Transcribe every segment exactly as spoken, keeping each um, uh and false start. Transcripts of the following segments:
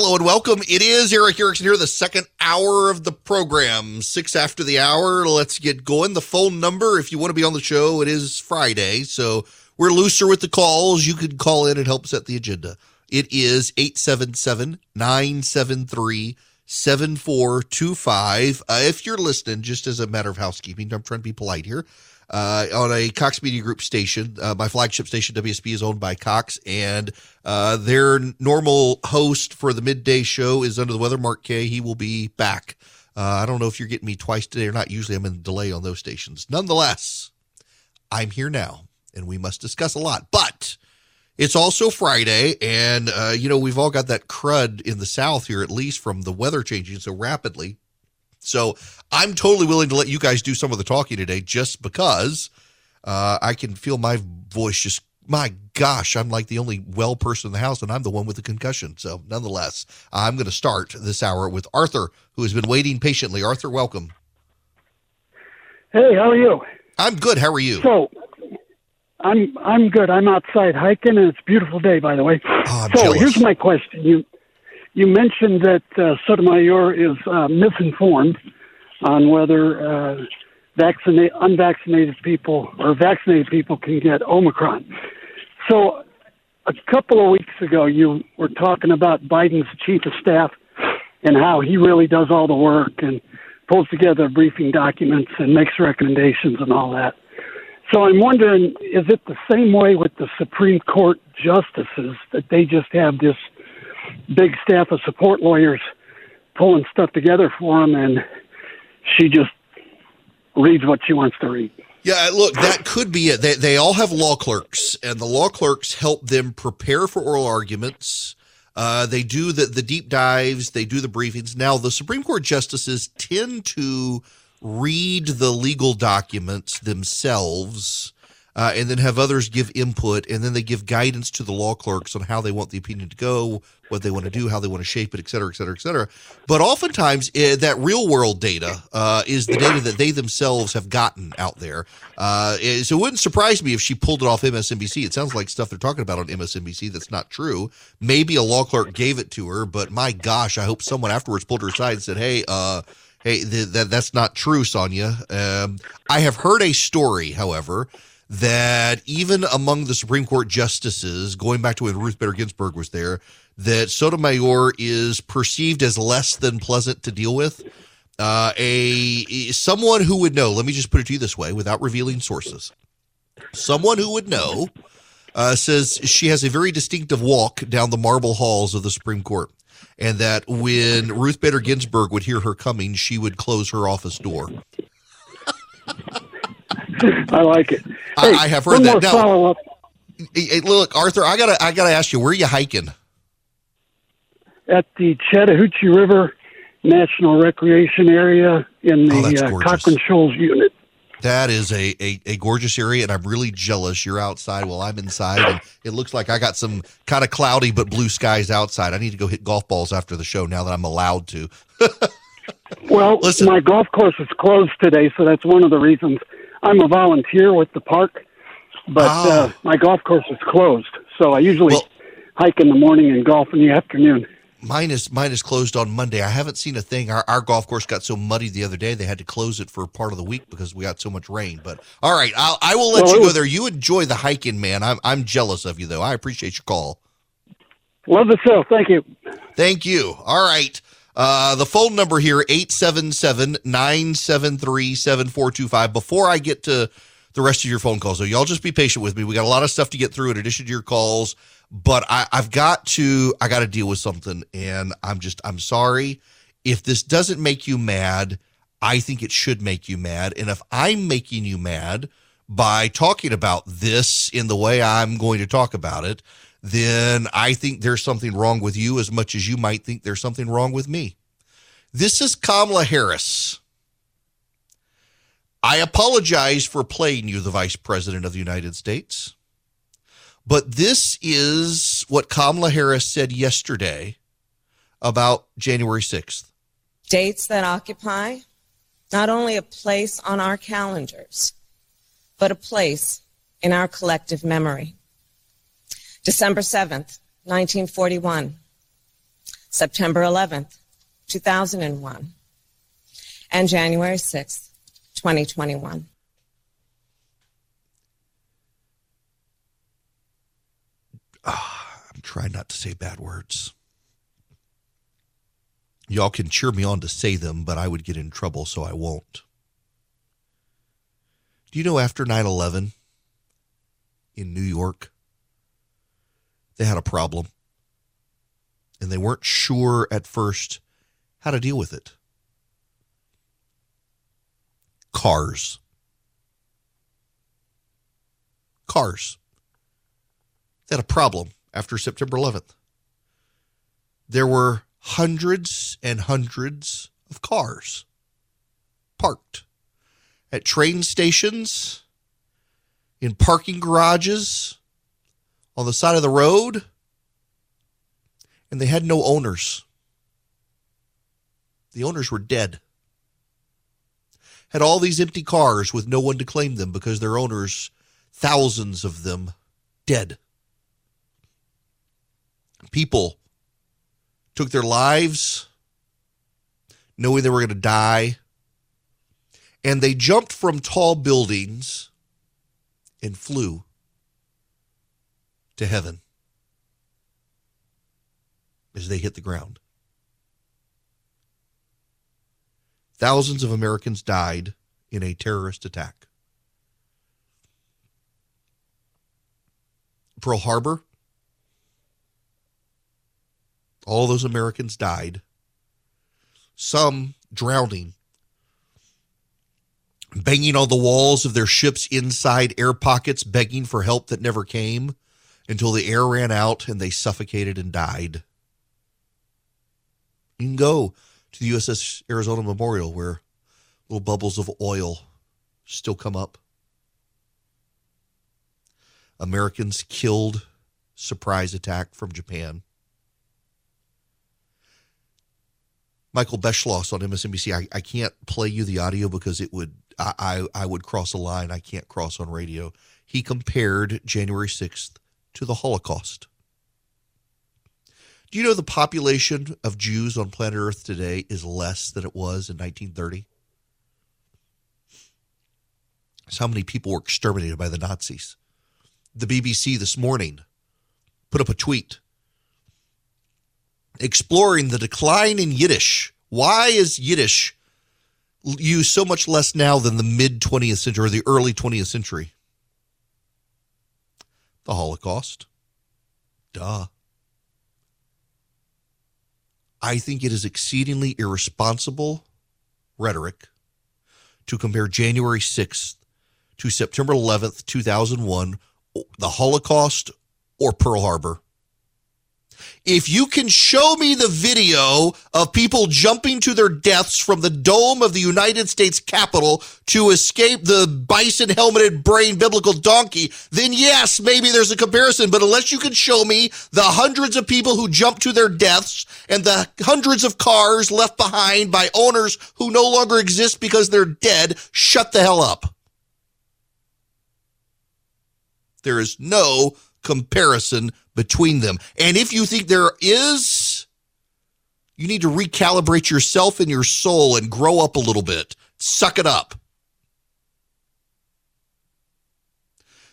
Hello and welcome. It is Eric Erickson here, the second hour of the program, six after the hour. Let's get going. The phone number, if you want to be on the show, it is Friday, so we're looser with the calls. You can call in and help set the agenda. It is eight seven seven, nine seven three, seven four two five. Uh, if you're listening, just as a matter of housekeeping, I'm trying to be polite here, uh, on a Cox Media Group station, uh, my flagship station, W S B, is owned by Cox, and uh, their normal host for the midday show is under the weather, Mark K. He will be back. Uh, I don't know if you're getting me twice today or not. Usually I'm in delay on those stations. Nonetheless, I'm here now, and we must discuss a lot, but it's also Friday, and, uh, you know, we've all got that crud in the South here, at least from the weather changing so rapidly. So I'm totally willing to let you guys do some of the talking today just because uh, I can feel my voice just, my gosh, I'm like the only well person in the house, and I'm the one with the concussion. So nonetheless, I'm going to start this hour with Arthur, who has been waiting patiently. Arthur, welcome. Hey, how are you? I'm good. How are you? So I'm I'm good. I'm outside hiking, and it's a beautiful day, by the way. Oh, so jealous. Here's my question. You you mentioned that uh, Sotomayor is uh, misinformed on whether uh, vaccinate, unvaccinated people or vaccinated people can get Omicron. So a couple of weeks ago, you were talking about Biden's chief of staff and how he really does all the work and pulls together briefing documents and makes recommendations and all that. So I'm wondering, is it the same way with the Supreme Court justices, that they just have this big staff of support lawyers pulling stuff together for them, and she just reads what she wants to read? Yeah, look, that could be it. They, they all have law clerks, and the law clerks help them prepare for oral arguments. Uh, they do the, the deep dives. They do the briefings. Now, the Supreme Court justices tend to read the legal documents themselves, uh, and then have others give input, and then they give guidance to the law clerks on how they want the opinion to go, what they want to do, how they want to shape it, et cetera, et cetera, et cetera. But oftentimes, uh, that real-world data uh, is the data that they themselves have gotten out there. Uh, so it wouldn't surprise me if she pulled it off M S N B C. It sounds like stuff they're talking about on M S N B C that's not true. Maybe a law clerk gave it to her, but my gosh, I hope someone afterwards pulled her aside and said, hey, uh, Hey, th- th- that's not true, Sonia. Um, I have heard a story, however, that even among the Supreme Court justices, going back to when Ruth Bader Ginsburg was there, that Sotomayor is perceived as less than pleasant to deal with. Uh, a someone who would know, let me just put it to you this way, without revealing sources, someone who would know uh, says she has a very distinctive walk down the marble halls of the Supreme Court, and that when Ruth Bader Ginsburg would hear her coming, she would close her office door. I like it. Hey, I, I have heard that. Now, hey, look, Arthur, I gotta, I gotta ask you, where are you hiking? At the Chattahoochee River National Recreation Area in the oh, uh, Cochran Shoals Unit. That is a, a, a gorgeous area, and I'm really jealous you're outside while I'm inside. And it looks like I got some kind of cloudy but blue skies outside. I need to go hit golf balls after the show now that I'm allowed to. Well, listen, my golf course is closed today, so that's one of the reasons. I'm a volunteer with the park, but ah. uh, my golf course is closed. So I usually well, hike in the morning and golf in the afternoon. Mine is, mine is closed on Monday. I haven't seen a thing. Our, our golf course got so muddy the other day, they had to close it for part of the week because we got so much rain. But all right, I'll, I will let well, you go there. You enjoy the hiking, man. I'm I'm jealous of you, though. I appreciate your call. Love the show. Thank you. Thank you. All right. Uh, the phone number here, eight seven seven, nine seven three, seven four two five. Before I get to the rest of your phone calls, so y'all just be patient with me. We got a lot of stuff to get through in addition to your calls. But I, I've got to, I got to deal with something, and I'm just, I'm sorry. If this doesn't make you mad, I think it should make you mad. And if I'm making you mad by talking about this in the way I'm going to talk about it, then I think there's something wrong with you as much as you might think there's something wrong with me. This is Kamala Harris. I apologize for playing you the Vice President of the United States. But this is what Kamala Harris said yesterday about January sixth. Dates that occupy not only a place on our calendars, but a place in our collective memory. December seventh, nineteen forty-one. September eleventh, two thousand one, and January sixth, twenty twenty-one. Ah, I'm trying not to say bad words. Y'all can cheer me on to say them, but I would get in trouble, so I won't. Do you know after nine eleven in New York, they had a problem, and they weren't sure at first how to deal with it? Cars. Cars. They had a problem after September eleventh. There were hundreds and hundreds of cars parked at train stations, in parking garages, on the side of the road, and they had no owners. The owners were dead. Had all these empty cars with no one to claim them because their owners, thousands of them, dead. People took their lives, knowing they were going to die, and they jumped from tall buildings and flew to heaven as they hit the ground. Thousands of Americans died in a terrorist attack. Pearl Harbor, all those Americans died, some drowning, banging on the walls of their ships inside air pockets, begging for help that never came until the air ran out and they suffocated and died. You can go to the U S S Arizona Memorial where little bubbles of oil still come up. Americans killed, surprise attack from Japan. Michael Beschloss on M S N B C. I, I can't play you the audio because it would I, I, I would cross a line I can't cross on radio. He compared January sixth to the Holocaust. Do you know the population of Jews on planet Earth today is less than it was in nineteen thirty? That's how many people were exterminated by the Nazis. The B B C this morning put up a tweet exploring the decline in Yiddish. Why is Yiddish used so much less now than the mid-twentieth century or the early twentieth century? The Holocaust. Duh. I think it is exceedingly irresponsible rhetoric to compare January sixth to September eleventh, two thousand one, the Holocaust or Pearl Harbor. If you can show me the video of people jumping to their deaths from the dome of the United States Capitol to escape the bison-helmeted brain biblical donkey, then yes, maybe there's a comparison. But unless you can show me the hundreds of people who jumped to their deaths and the hundreds of cars left behind by owners who no longer exist because they're dead, shut the hell up. There is no comparison between them. And if you think there is, you need to recalibrate yourself and your soul and grow up a little bit. Suck it up.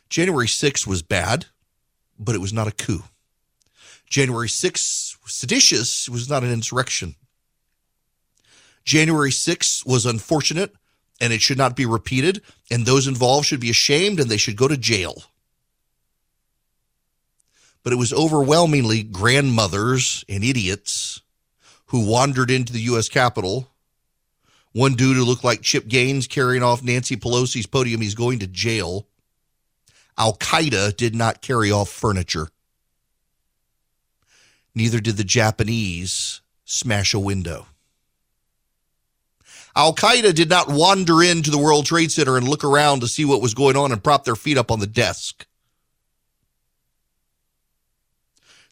January sixth was bad, but it was not a coup. January sixth was seditious. It was not an insurrection. January sixth was unfortunate, and it should not be repeated, and those involved should be ashamed, and they should go to jail. But it was overwhelmingly grandmothers and idiots who wandered into the U S Capitol. One dude who looked like Chip Gaines carrying off Nancy Pelosi's podium, he's going to jail. Al-Qaeda did not carry off furniture. Neither did the Japanese smash a window. Al-Qaeda did not wander into the World Trade Center and look around to see what was going on and prop their feet up on the desk.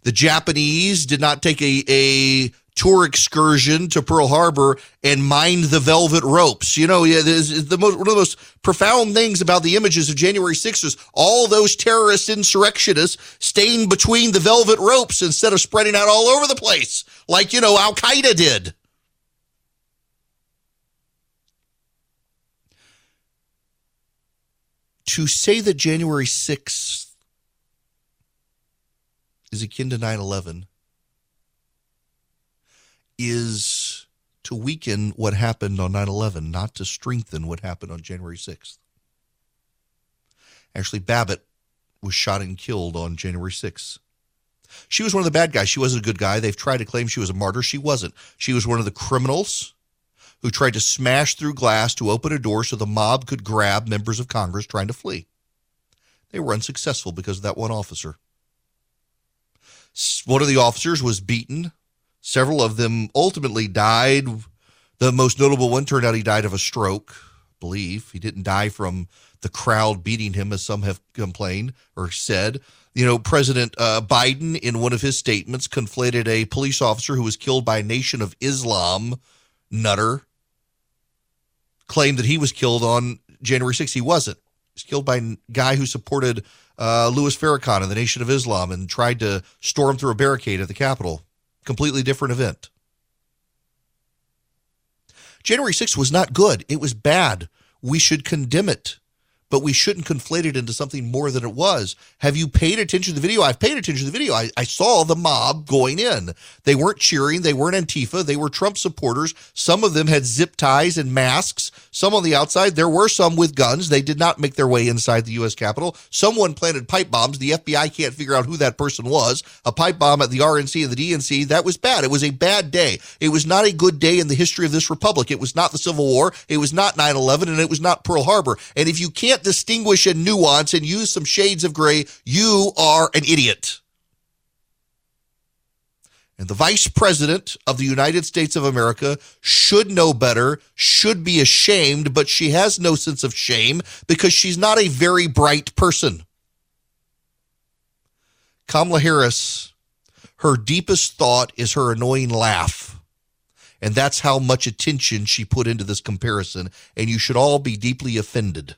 The Japanese did not take a, a tour excursion to Pearl Harbor and mined the velvet ropes. You know, yeah, this is the most, one of the most profound things about the images of January sixth is all those terrorist insurrectionists staying between the velvet ropes instead of spreading out all over the place like, you know, Al-Qaeda did. To say that January sixth is akin to nine eleven is to weaken what happened on nine eleven, not to strengthen what happened on January sixth. Ashley Babbitt was shot and killed on January sixth. She was one of the bad guys. She wasn't a good guy. They've tried to claim she was a martyr. She wasn't. She was one of the criminals who tried to smash through glass to open a door so the mob could grab members of Congress trying to flee. They were unsuccessful because of that one officer. One of the officers was beaten. Several of them ultimately died. The most notable one turned out he died of a stroke, I believe. He didn't die from the crowd beating him, as some have complained or said. You know, President uh, Biden, in one of his statements, conflated a police officer who was killed by Nation of Islam, nutter, claimed that he was killed on January sixth. He wasn't. He was killed by a guy who supported uh, Louis Farrakhan and the Nation of Islam and tried to storm through a barricade at the Capitol. Completely different event. January sixth was not good. It was bad. We should condemn it, but we shouldn't conflate it into something more than it was. Have you paid attention to the video? I've paid attention to the video. I, I saw the mob going in. They weren't cheering. They weren't Antifa. They were Trump supporters. Some of them had zip ties and masks. Some on the outside. There were some with guns. They did not make their way inside the U S Capitol. Someone planted pipe bombs. The F B I can't figure out who that person was. A pipe bomb at the R N C and the D N C. That was bad. It was a bad day. It was not a good day in the history of this republic. It was not the Civil War. It was not nine eleven, and it was not Pearl Harbor. And if you can't distinguish and nuance and use some shades of gray, you are an idiot. And the Vice President of the United States of America should know better, should be ashamed, but she has no sense of shame because she's not a very bright person. Kamala Harris, her deepest thought is her annoying laugh. And that's how much attention she put into this comparison. And you should all be deeply offended.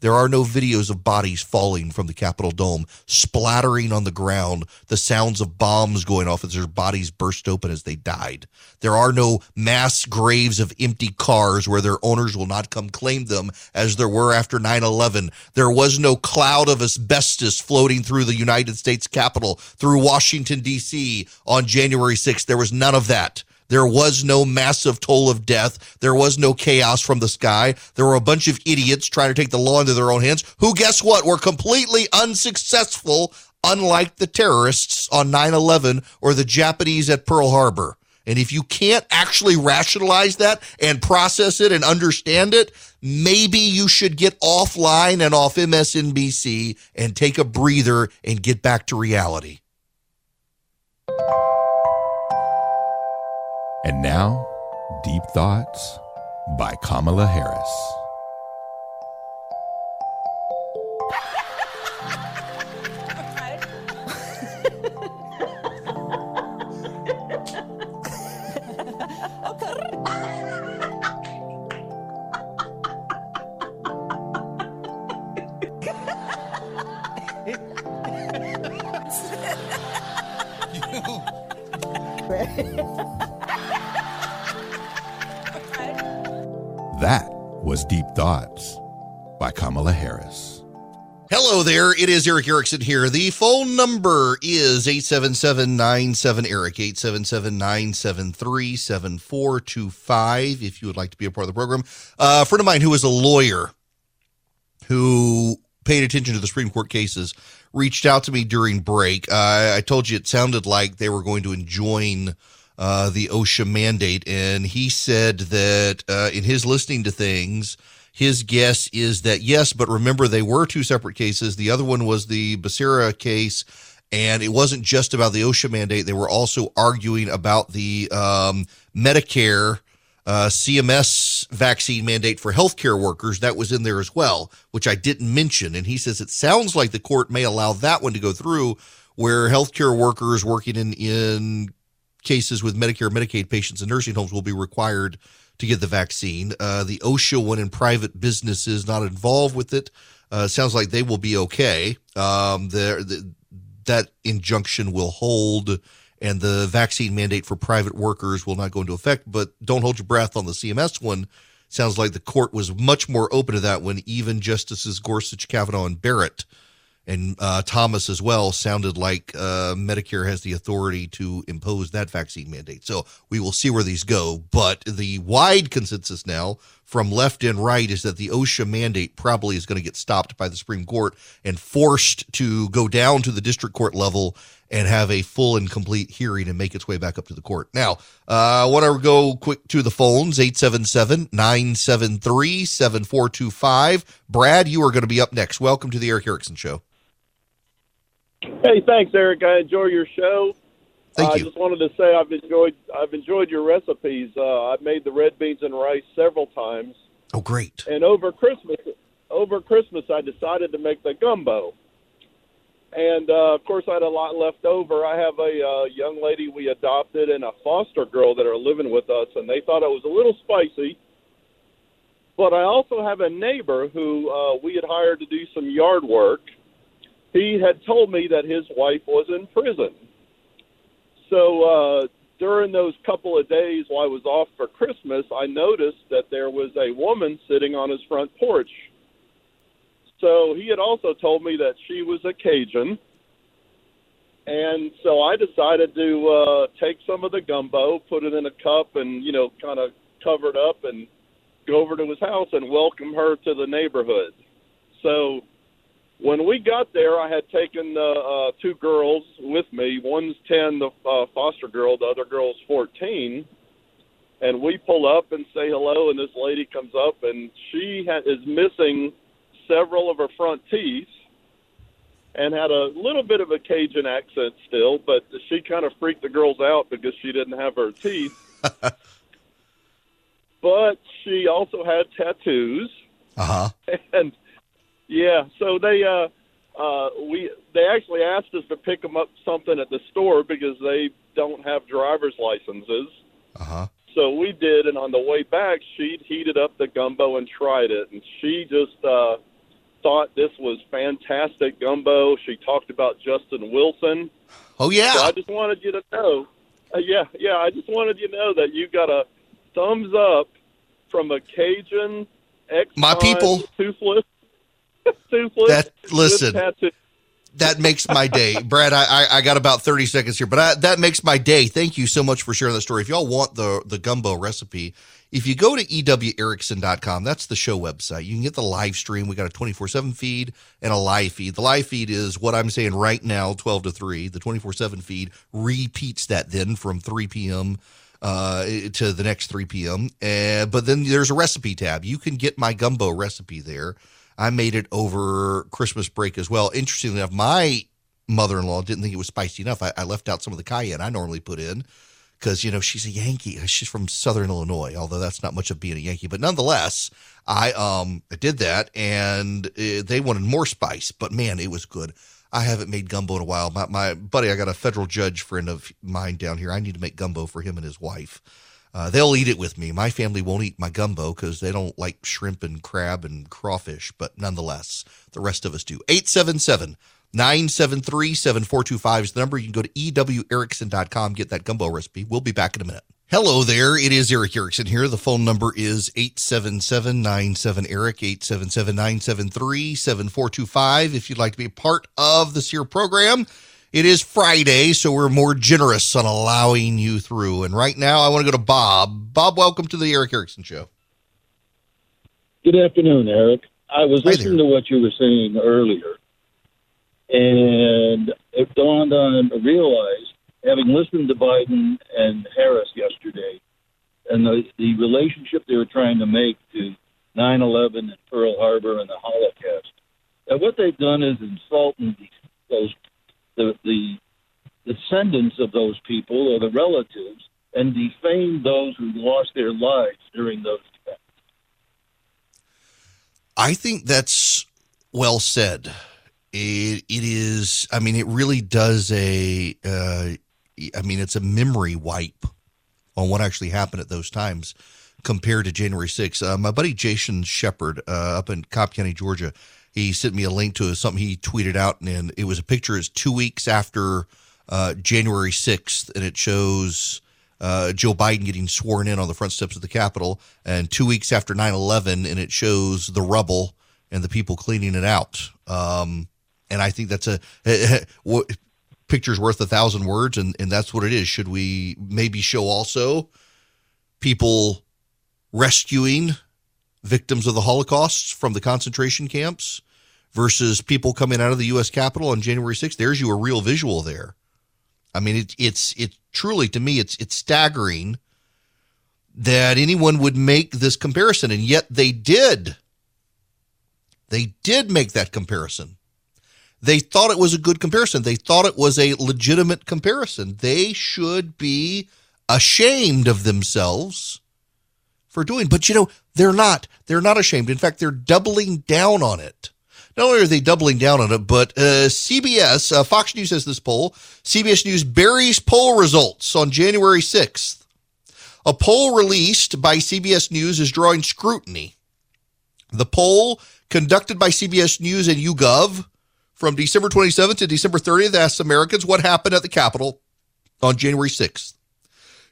There are no videos of bodies falling from the Capitol Dome, splattering on the ground, the sounds of bombs going off as their bodies burst open as they died. There are no mass graves of empty cars where their owners will not come claim them as there were after nine eleven. There was no cloud of asbestos floating through the United States Capitol, through Washington, D C on January sixth. There was none of that. There was no massive toll of death. There was no chaos from the sky. There were a bunch of idiots trying to take the law into their own hands who, guess what, were completely unsuccessful, unlike the terrorists on nine eleven or the Japanese at Pearl Harbor. And if you can't actually rationalize that and process it and understand it, maybe you should get offline and off M S N B C and take a breather and get back to reality. And now, Deep Thoughts by Kamala Harris. That was Deep Thoughts by Kamala Harris. Hello there. It is Eric Erickson here. The phone number is eight seven seven, nine seven, E R I C, eight seven seven, nine seven three, seven four two five, if you would like to be a part of the program. Uh, a friend of mine who is a lawyer who paid attention to the Supreme Court cases reached out to me during break. Uh, I told you it sounded like they were going to enjoin Uh, the OSHA mandate, and he said that uh, in his listening to things, his guess is that, yes, but remember, they were two separate cases. The other one was the Becerra case, and it wasn't just about the OSHA mandate. They were also arguing about the um, Medicare uh, C M S vaccine mandate for healthcare workers. That was in there as well, which I didn't mention. And he says it sounds like the court may allow that one to go through, where healthcare workers working in in cases with Medicare or Medicaid patients in nursing homes will be required to get the vaccine. Uh, the OSHA one and private businesses not involved with it, uh, sounds like they will be okay. Um, the, that injunction will hold, and the vaccine mandate for private workers will not go into effect. But don't hold your breath on the C M S one. Sounds like the court was much more open to that one. Even Justices Gorsuch, Kavanaugh, and Barrett, and uh, Thomas as well, sounded like uh, Medicare has the authority to impose that vaccine mandate. So we will see where these go. But the wide consensus now from left and right is that the OSHA mandate probably is going to get stopped by the Supreme Court and forced to go down to the district court level and have a full and complete hearing and make its way back up to the court. Now, uh, I want to go quick to the phones, eight seven seven, nine seven three, seven four two five. Brad, you are going to be up next. Welcome to the Eric Erickson Show. Hey, thanks, Eric. I enjoy your show. Thank uh, you. I just wanted to say I've enjoyed I've enjoyed your recipes. Uh, I've made the red beans and rice several times. Oh, great. And over Christmas, over Christmas, I decided to make the gumbo. And, uh, of course, I had a lot left over. I have a uh, young lady we adopted and a foster girl that are living with us, and they thought it was a little spicy. But I also have a neighbor who uh, we had hired to do some yard work. He had told me that his wife was in prison. So uh, during those couple of days while I was off for Christmas, I noticed that there was a woman sitting on his front porch. So he had also told me that she was a Cajun, and so I decided to uh, take some of the gumbo, put it in a cup, and, you know, kind of cover it up and go over to his house and welcome her to the neighborhood. So when we got there, I had taken uh, uh, two girls with me. One's ten, the uh, foster girl, the other girl's fourteen. And we pull up and say hello, and this lady comes up, and she ha- is missing several of her front teeth and had a little bit of a Cajun accent still, but she kind of freaked the girls out because she didn't have her teeth. But she also had tattoos. Uh-huh. And, yeah, so they uh, uh, we they actually asked us to pick them up something at the store because they don't have driver's licenses. Uh-huh. So we did, and on the way back, she heated up the gumbo and tried it, and she just uh, – thought this was fantastic gumbo. She talked about Justin Wilson. Oh, yeah. So I just wanted you to know. Uh, yeah, yeah. I just wanted you to know that you got a thumbs up from a Cajun ex My people. Toothless. Toothless. That, listen, that makes my day. Brad, I, I, I got about thirty seconds here, but I, that makes my day. Thank you so much for sharing that story. If y'all want the, the gumbo recipe, if you go to E W Erickson dot com, that's the show website. You can get the live stream. We got a twenty-four seven feed and a live feed. The live feed is what I'm saying right now, twelve to three. The twenty-four seven feed repeats that then from three p.m. Uh, to the next three p.m. Uh, but then there's a recipe tab. You can get my gumbo recipe there. I made it over Christmas break as well. Interestingly enough, my mother-in-law didn't think it was spicy enough. I, I left out some of the cayenne I normally put in. Because, you know, she's a Yankee. She's from Southern Illinois, although that's not much of being a Yankee. But nonetheless, I um I did that, and uh, they wanted more spice. But, man, it was good. I haven't made gumbo in a while. My, my buddy, I got a federal judge friend of mine down here. I need to make gumbo for him and his wife. Uh, they'll eat it with me. My family won't eat my gumbo because they don't like shrimp and crab and crawfish. But, nonetheless, the rest of us do. eight seven seven nine seven three, seven four two five is the number. You can go to E W Erickson dot com, get that gumbo recipe. We'll be back in a minute. Hello there. It is Eric Erickson here. The phone number is eight seven seven, nine seven, E R I C, eight seven seven, nine seven three, seven four two five. If you'd like to be a part of this year program, it is Friday, so we're more generous on allowing you through. And right now, I want to go to Bob. Bob, welcome to the Eric Erickson Show. Good afternoon, Eric. I was Hi listening there. to what you were saying earlier. And it dawned on, I realized, having listened to Biden and Harris yesterday, and the, the relationship they were trying to make to nine eleven and Pearl Harbor and the Holocaust, that what they've done is insult those, the, the descendants of those people or the relatives and defame those who lost their lives during those events. I think that's well said. It, it is, I mean, it really does a, uh, I mean, it's a memory wipe on what actually happened at those times compared to January sixth. Uh, my buddy Jason Shepard uh, up in Cobb County, Georgia, he sent me a link to something he tweeted out, and it was a picture. It's two weeks after uh, January sixth, and it shows uh, Joe Biden getting sworn in on the front steps of the Capitol, and two weeks after nine eleven, and it shows the rubble and the people cleaning it out. Um, and I think that's a picture's worth a thousand words, and, and that's what it is. Should we maybe show also people rescuing victims of the Holocaust from the concentration camps versus people coming out of the U S Capitol on January sixth? There's you a real visual there. I mean, it, it's it's truly, to me, it's it's staggering that anyone would make this comparison, and yet they did. They did make that comparison. They thought it was a good comparison. They thought it was a legitimate comparison. They should be ashamed of themselves for doing. But, you know, they're not. They're not ashamed. In fact, they're doubling down on it. Not only are they doubling down on it, but uh, C B S, uh, Fox News has this poll. C B S News buries poll results on January sixth. A poll released by C B S News is drawing scrutiny. The poll conducted by C B S News and YouGov from December twenty-seventh to December thirtieth asks Americans what happened at the Capitol on January sixth.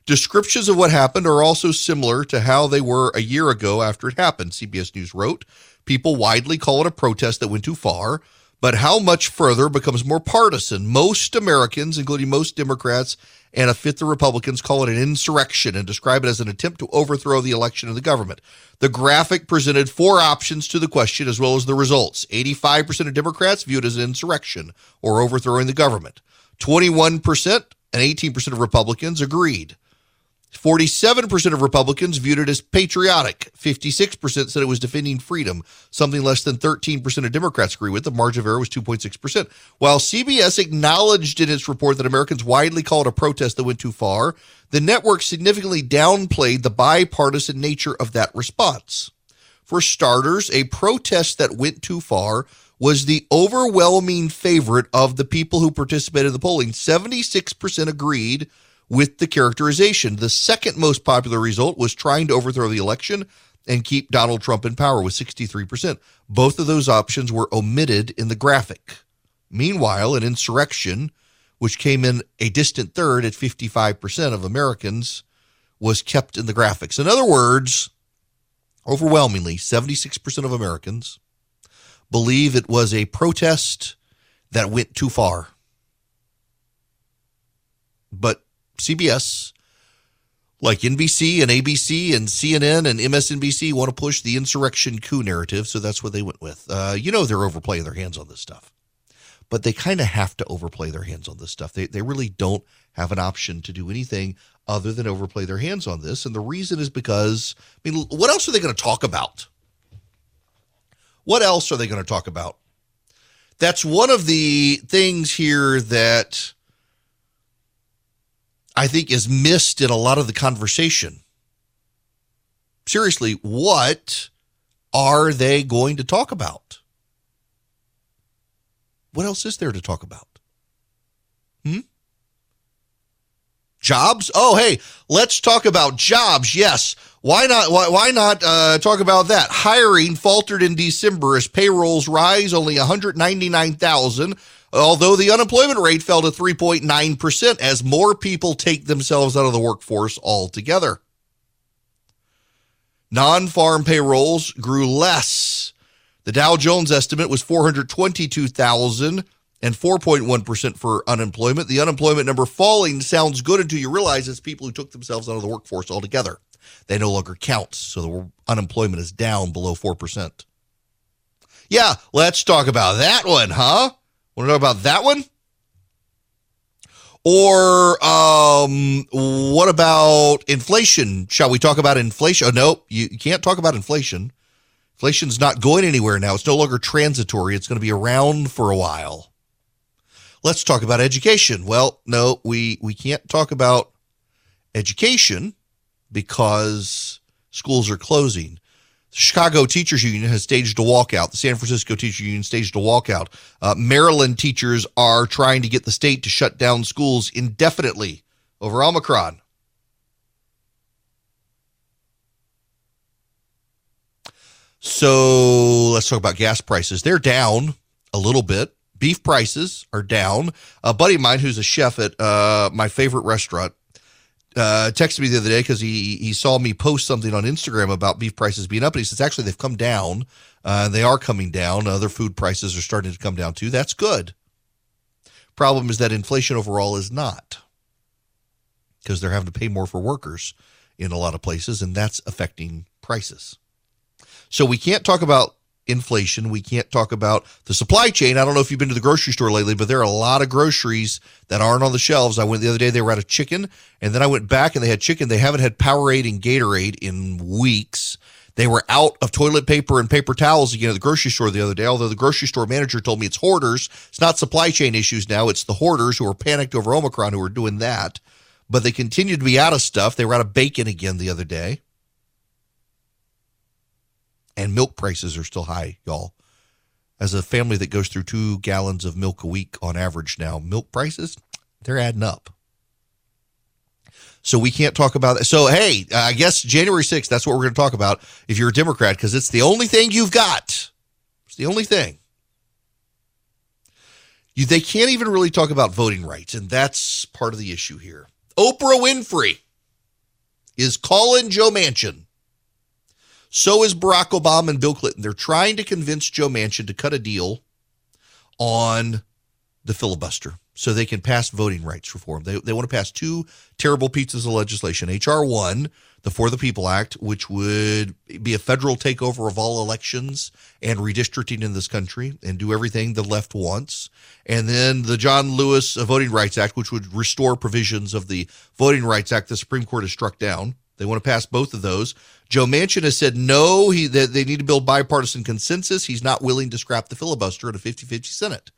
Descriptions of what happened are also similar to how they were a year ago after it happened, C B S News wrote. People widely call it a protest that went too far, but how much further becomes more partisan. Most Americans, including most Democrats and a fifth of Republicans, call it an insurrection and describe it as an attempt to overthrow the election of the government. The graphic presented four options to the question as well as the results. eighty-five percent of Democrats view it as an insurrection or overthrowing the government. twenty-one percent and eighteen percent of Republicans agreed. forty-seven percent of Republicans viewed it as patriotic. fifty-six percent said it was defending freedom. Something less than thirteen percent of Democrats agree with. The margin of error was two point six percent. While C B S acknowledged in its report that Americans widely called a protest that went too far, the network significantly downplayed the bipartisan nature of that response. For starters, a protest that went too far was the overwhelming favorite of the people who participated in the polling. seventy-six percent agreed with the characterization. The second most popular result was trying to overthrow the election and keep Donald Trump in power with sixty-three percent. Both of those options were omitted in the graphic. Meanwhile, an insurrection, which came in a distant third at fifty-five percent of Americans, was kept in the graphics. In other words, overwhelmingly, seventy-six percent of Americans believe it was a protest that went too far. But C B S, like N B C and A B C and C N N and M S N B C, want to push the insurrection coup narrative, so that's what they went with. Uh, you know they're overplaying their hands on this stuff, but they kind of have to overplay their hands on this stuff. They they really don't have an option to do anything other than overplay their hands on this, and the reason is because, I mean, what else are they going to talk about? What else are they going to talk about? That's one of the things here that I think is missed in a lot of the conversation. Seriously, what are they going to talk about? What else is there to talk about? Hmm? Jobs? Oh, hey, let's talk about jobs. Yes. Why not? Why, why not uh, talk about that? Hiring faltered in December as payrolls rise, only one hundred ninety-nine thousand. Although the unemployment rate fell to three point nine percent as more people take themselves out of the workforce altogether. Non-farm payrolls grew less. The Dow Jones estimate was four hundred twenty-two thousand and four point one percent for unemployment. The unemployment number falling sounds good until you realize it's people who took themselves out of the workforce altogether. They no longer count, so the unemployment is down below four percent. Yeah, let's talk about that one, huh? Want to know about that one? Or um, what about inflation? Shall we talk about inflation? Oh, no, you, you can't talk about inflation. Inflation's not going anywhere now. It's no longer transitory. It's going to be around for a while. Let's talk about education. Well, no, we, we can't talk about education because schools are closing. The Chicago Teachers Union has staged a walkout. The San Francisco Teachers Union staged a walkout. Uh, Maryland teachers are trying to get the state to shut down schools indefinitely over Omicron. So let's talk about gas prices. They're down a little bit. Beef prices are down. A buddy of mine who's a chef at uh, my favorite restaurant uh, texted me the other day because he he saw me post something on Instagram about beef prices being up. And he says, actually, they've come down. Uh, they are coming down. Other food prices are starting to come down, too. That's good. Problem is that inflation overall is not, because they're having to pay more for workers in a lot of places, and that's affecting prices. So we can't talk about inflation. We can't talk about the supply chain. I don't know if you've been to the grocery store lately, but there are a lot of groceries that aren't on the shelves. I went the other day, they were out of chicken, and then I went back and they had chicken. They haven't had Powerade and Gatorade in weeks. They were out of toilet paper and paper towels again at the grocery store the other day, although the grocery store manager told me it's hoarders. It's not supply chain issues now. It's the hoarders who are panicked over Omicron who are doing that. But they continue to be out of stuff. They were out of bacon again the other day. And milk prices are still high, y'all. As a family that goes through two gallons of milk a week on average now, milk prices, they're adding up. So we can't talk about that. So, hey, I guess January sixth, that's what we're going to talk about if you're a Democrat, because it's the only thing you've got. It's the only thing. You, they can't even really talk about voting rights, and that's part of the issue here. Oprah Winfrey is calling Joe Manchin. So is Barack Obama and Bill Clinton. They're trying to convince Joe Manchin to cut a deal on the filibuster so they can pass voting rights reform. They they want to pass two terrible pieces of legislation, H R one, the For the People Act, which would be a federal takeover of all elections and redistricting in this country and do everything the left wants, and then the John Lewis Voting Rights Act, which would restore provisions of the Voting Rights Act the Supreme Court has struck down. They want to pass both of those. Joe Manchin has said no, he, that they need to build bipartisan consensus. He's not willing to scrap the filibuster at a fifty-fifty Senate,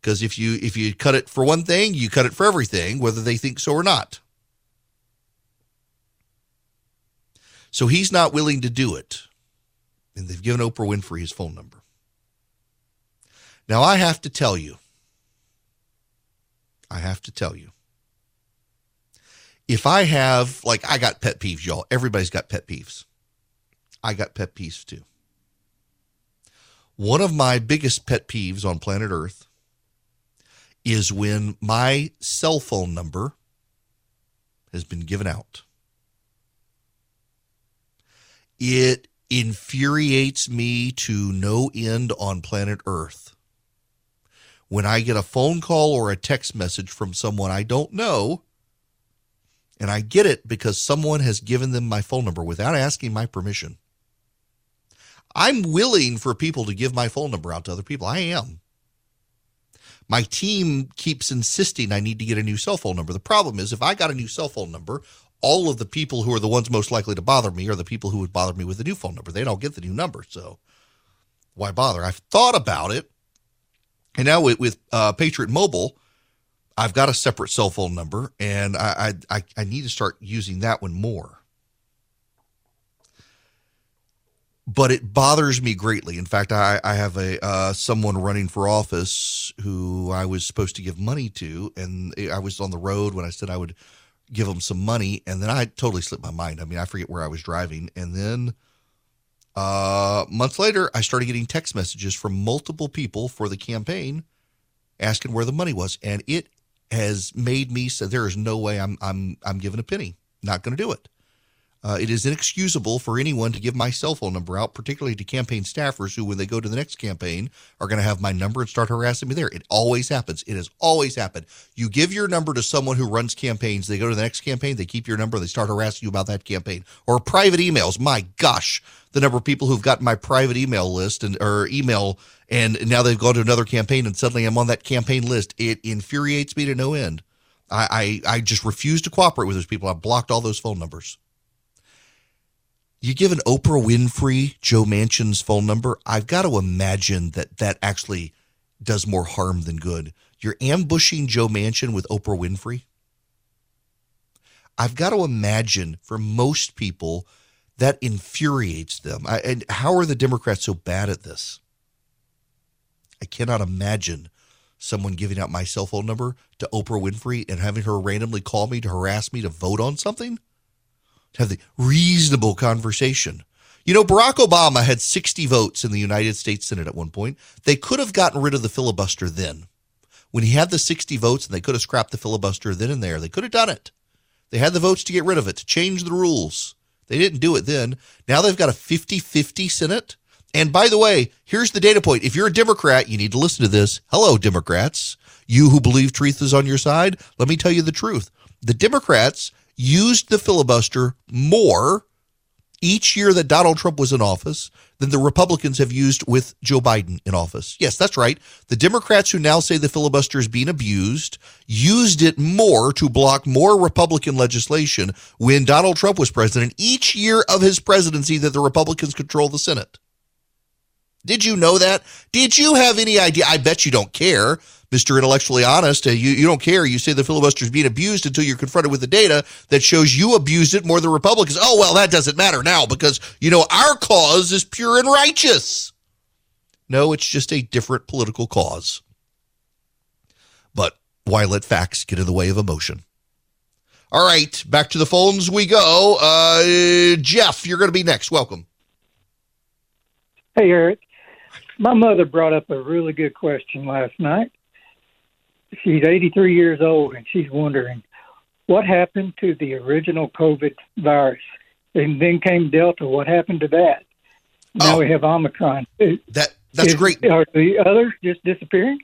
because if you if you cut it for one thing, you cut it for everything, whether they think so or not. So he's not willing to do it, and they've given Oprah Winfrey his phone number. Now, I have to tell you, I have to tell you, if I have, like, I got pet peeves, y'all. Everybody's got pet peeves. I got pet peeves, too. One of my biggest pet peeves on planet Earth is when my cell phone number has been given out. It infuriates me to no end on planet Earth when I get a phone call or a text message from someone I don't know, and I get it because someone has given them my phone number without asking my permission. I'm willing for people to give my phone number out to other people. I am. My team keeps insisting I need to get a new cell phone number. The problem is, if I got a new cell phone number, all of the people who are the ones most likely to bother me are the people who would bother me with the new phone number. They don't get the new number, so why bother? I've thought about it, and now with, with uh, Patriot Mobile, I've got a separate cell phone number, and I, I I need to start using that one more. But it bothers me greatly. In fact, I, I have a uh, someone running for office who I was supposed to give money to, and I was on the road when I said I would give him some money, and then I totally slipped my mind. I mean, I forget where I was driving, and then uh, months later, I started getting text messages from multiple people for the campaign asking where the money was, and it has made me say, there is no way I'm I'm I'm giving a penny. Not going to do it. Uh, it is inexcusable for anyone to give my cell phone number out, particularly to campaign staffers who, when they go to the next campaign, are going to have my number and start harassing me there. It always happens. It has always happened. You give your number to someone who runs campaigns. They go to the next campaign. They keep your number. They start harassing you about that campaign. Or private emails. My gosh, the number of people who've gotten my private email list and or email, and now they've gone to another campaign, and suddenly I'm on that campaign list. It infuriates me to no end. I I, I just refuse to cooperate with those people. I blocked all those phone numbers. You give an Oprah Winfrey, Joe Manchin's phone number, I've got to imagine that that actually does more harm than good. You're ambushing Joe Manchin with Oprah Winfrey. I've got to imagine for most people That infuriates them. I, and how are the Democrats so bad at this? I cannot imagine someone giving out my cell phone number to Oprah Winfrey and having her randomly call me to harass me to vote on something. To have the reasonable conversation. You know, Barack Obama had sixty votes in the United States Senate at one point. They could have gotten rid of the filibuster then. When he had the sixty votes and they could have scrapped the filibuster then and there, they could have done it. They had the votes to get rid of it, to change the rules. They didn't do it then. Now they've got a fifty-fifty Senate. And by the way, here's the data point. If you're a Democrat, you need to listen to this. Hello, Democrats. You who believe truth is on your side, let me tell you the truth. The Democrats used the filibuster more each year that Donald Trump was in office than the Republicans have used with Joe Biden in office. Yes, that's right. The Democrats who now say the filibuster is being abused used it more to block more Republican legislation when Donald Trump was president each year of his presidency that the Republicans control the Senate. Did you know that? Did you have any idea? I bet you don't care, Mister Intellectually Honest. You, you don't care. You say the filibuster is being abused until you're confronted with the data that shows you abused it more than Republicans. Oh, well, that doesn't matter now because, you know, our cause is pure and righteous. No, it's just a different political cause. But why let facts get in the way of emotion? All right, back to the phones we go. Uh, Jeff, you're going to be next. Welcome. Hey, Eric. My mother brought up a really good question last night. She's eighty-three years old, and she's wondering, what happened to the original COVID virus? And then came Delta. What happened to that? Now oh, we have Omicron. That That's Is, great. Are the others just disappearing?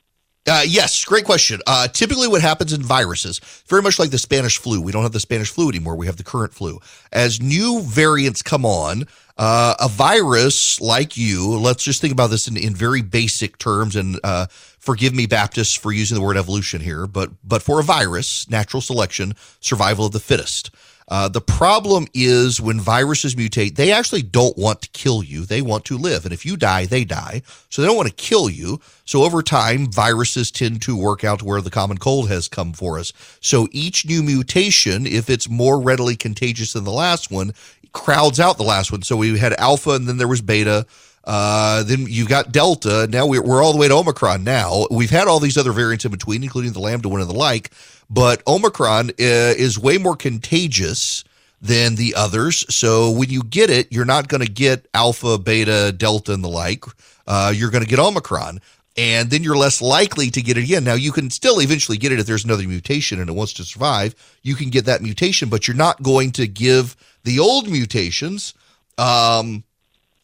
Uh, yes, great question. Uh, typically what happens in viruses, very much like the Spanish flu. We don't have the Spanish flu anymore. We have the current flu. As new variants come on, uh, a virus like you, let's just think about this in, in very basic terms, and uh, forgive me, Baptists, for using the word evolution here, but but for a virus, natural selection, survival of the fittest. Uh, the problem is when viruses mutate, they actually don't want to kill you. They want to live. And if you die, they die. So they don't want to kill you. So over time, viruses tend to work out to where the common cold has come for us. So each new mutation, if it's more readily contagious than the last one, crowds out the last one. So we had alpha and then there was beta. Uh, then you got Delta. Now we're, we're all the way to Omicron now. We've had all these other variants in between, including the Lambda one and the like, but Omicron uh, is way more contagious than the others. So when you get it, you're not going to get Alpha, Beta, Delta, and the like. Uh, you're going to get Omicron, and then you're less likely to get it again. Now, you can still eventually get it if there's another mutation and it wants to survive. You can get that mutation, but you're not going to give the old mutations um,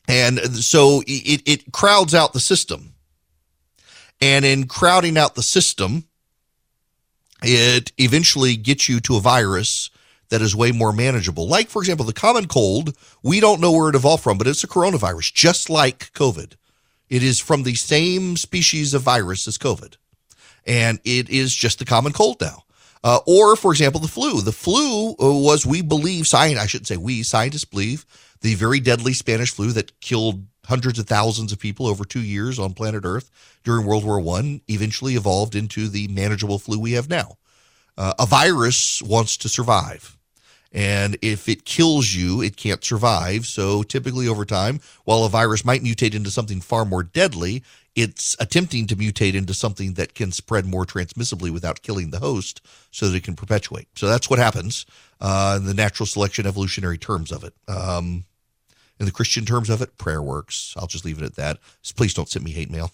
and so it, it crowds out the system. And in crowding out the system, it eventually gets you to a virus that is way more manageable. Like, for example, the common cold, we don't know where it evolved from, but it's a coronavirus, just like COVID. It is from the same species of virus as COVID. And it is just the common cold now. Uh, or, for example, the flu. The flu was, we believe, science, I shouldn't say we, scientists believe, the very deadly Spanish flu that killed hundreds of thousands of people over two years on planet Earth during World War One eventually evolved into the manageable flu we have now. Uh, a virus wants to survive, and if it kills you, it can't survive. So typically over time, while a virus might mutate into something far more deadly, it's attempting to mutate into something that can spread more transmissibly without killing the host so that it can perpetuate. So that's what happens uh, in the natural selection evolutionary terms of it. Um, in the Christian terms of it, prayer works. I'll just leave it at that. Please don't send me hate mail.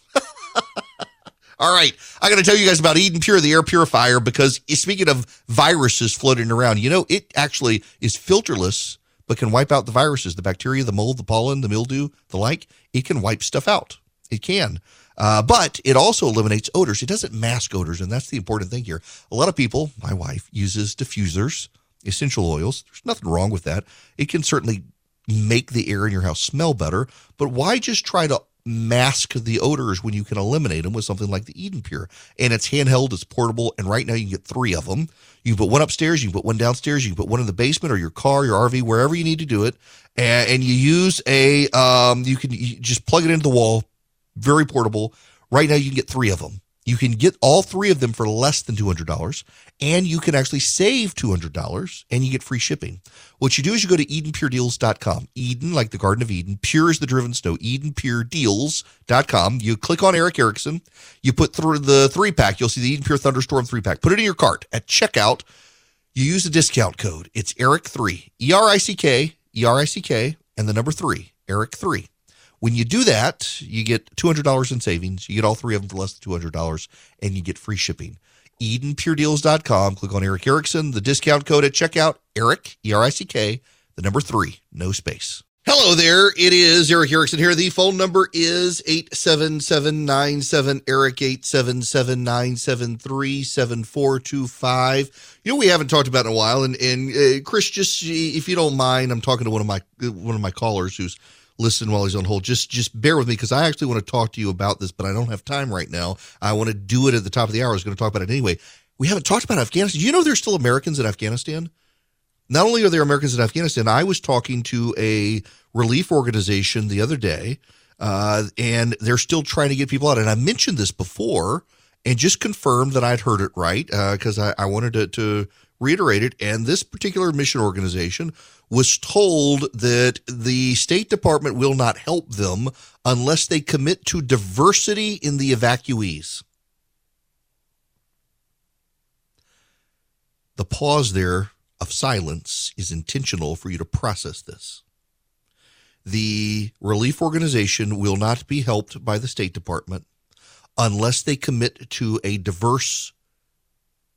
All right. I got to tell you guys about Eden Pure, the air purifier, because speaking of viruses floating around, you know, it actually is filterless, but can wipe out the viruses, the bacteria, the mold, the pollen, the mildew, the like. It can wipe stuff out. It can, uh, but it also eliminates odors. It doesn't mask odors, and that's the important thing here. A lot of people, my wife, uses diffusers, essential oils. There's nothing wrong with that. It can certainly make the air in your house smell better, but why just try to mask the odors when you can eliminate them with something like the Eden Pure? And it's handheld, it's portable, and right now you can get three of them. You can put one upstairs, you can put one downstairs, you can put one in the basement or your car, your R V, wherever you need to do it, and, and you use a, um, you can you just plug it into the wall. Very portable. Right now, you can get three of them. You can get all three of them for less than two hundred dollars. and you can actually save two hundred dollars, and you get free shipping. What you do is you go to Eden Pure Deals dot com. Eden, like the Garden of Eden, pure is the driven snow, Eden Pure Deals dot com. You click on Eric Erickson. You put through the three-pack. You'll see the Eden Pure Thunderstorm three-pack. Put it in your cart. At checkout, you use the discount code. It's Eric three, E R I C K, E R I C K, and the number three, Eric three. When you do that, you get two hundred dollars in savings. You get all three of them for less than two hundred dollars, and you get free shipping. Eden Pure Deals dot com. Click on Eric Erickson. The discount code at checkout, Eric, E R I C K, the number three, no space. Hello there. It is Eric Erickson here. The phone number is eight seven seven, nine seven, E R I C, eight seven seven, nine seven three, seven four two five. You know, we haven't talked about in a while, and, and uh, Chris, just if you don't mind, I'm talking to one of my one of my callers who's listen while he's on hold. Just just bear with me because I actually want to talk to you about this, but I don't have time right now. I want to do it at the top of the hour. I was going to talk about it anyway. We haven't talked about Afghanistan. Do you know there's still Americans in Afghanistan? Not only are there Americans in Afghanistan, I was talking to a relief organization the other day, uh, and they're still trying to get people out. And I mentioned this before and just confirmed that I'd heard it right because uh, I, I wanted to, to reiterate it. And this particular mission organization was told that the State Department will not help them unless they commit to diversity in the evacuees. The pause there of silence is intentional for you to process this. The relief organization will not be helped by the State Department unless they commit to a diverse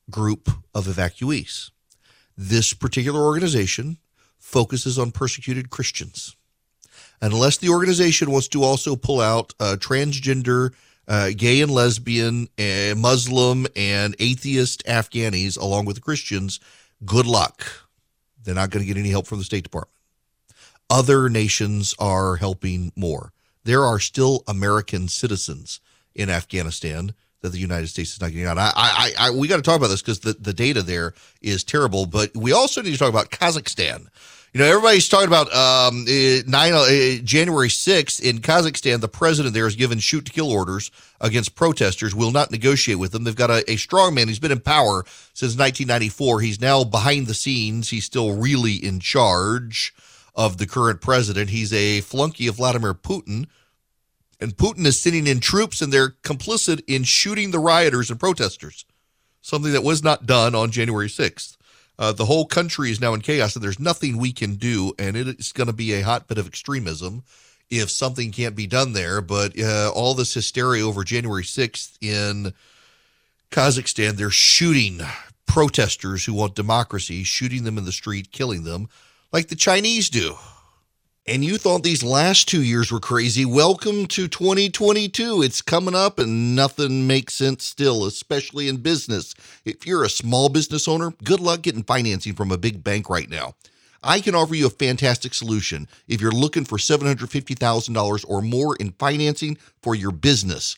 group of evacuees. This particular organization focuses on persecuted Christians. Unless the organization wants to also pull out uh, transgender, uh, gay and lesbian, uh, Muslim, and atheist Afghanis along with the Christians, good luck. They're not going to get any help from the State Department. Other nations are helping more. There are still American citizens in Afghanistan that the United States is not getting out. I, I, I, we got to talk about this because the, the data there is terrible, but we also need to talk about Kazakhstan. You know, everybody's talking about um, nine, uh, January sixth in Kazakhstan. The president there has given shoot-to-kill orders against protesters, will not negotiate with them. They've got a, a strong man. He's been in power since nineteen ninety-four. He's now behind the scenes. He's still really in charge of the current president. He's a flunky of Vladimir Putin, and Putin is sending in troops, and they're complicit in shooting the rioters and protesters, something that was not done on January sixth. Uh, the whole country is now in chaos, and there's nothing we can do, and it's going to be a hotbed of extremism if something can't be done there. But uh, all this hysteria over January sixth in Kazakhstan, they're shooting protesters who want democracy, shooting them in the street, killing them, like the Chinese do. And you thought these last two years were crazy. Welcome to twenty twenty-two. It's coming up and nothing makes sense still, especially in business. If you're a small business owner, good luck getting financing from a big bank right now. I can offer you a fantastic solution if you're looking for seven hundred fifty thousand dollars or more in financing for your business.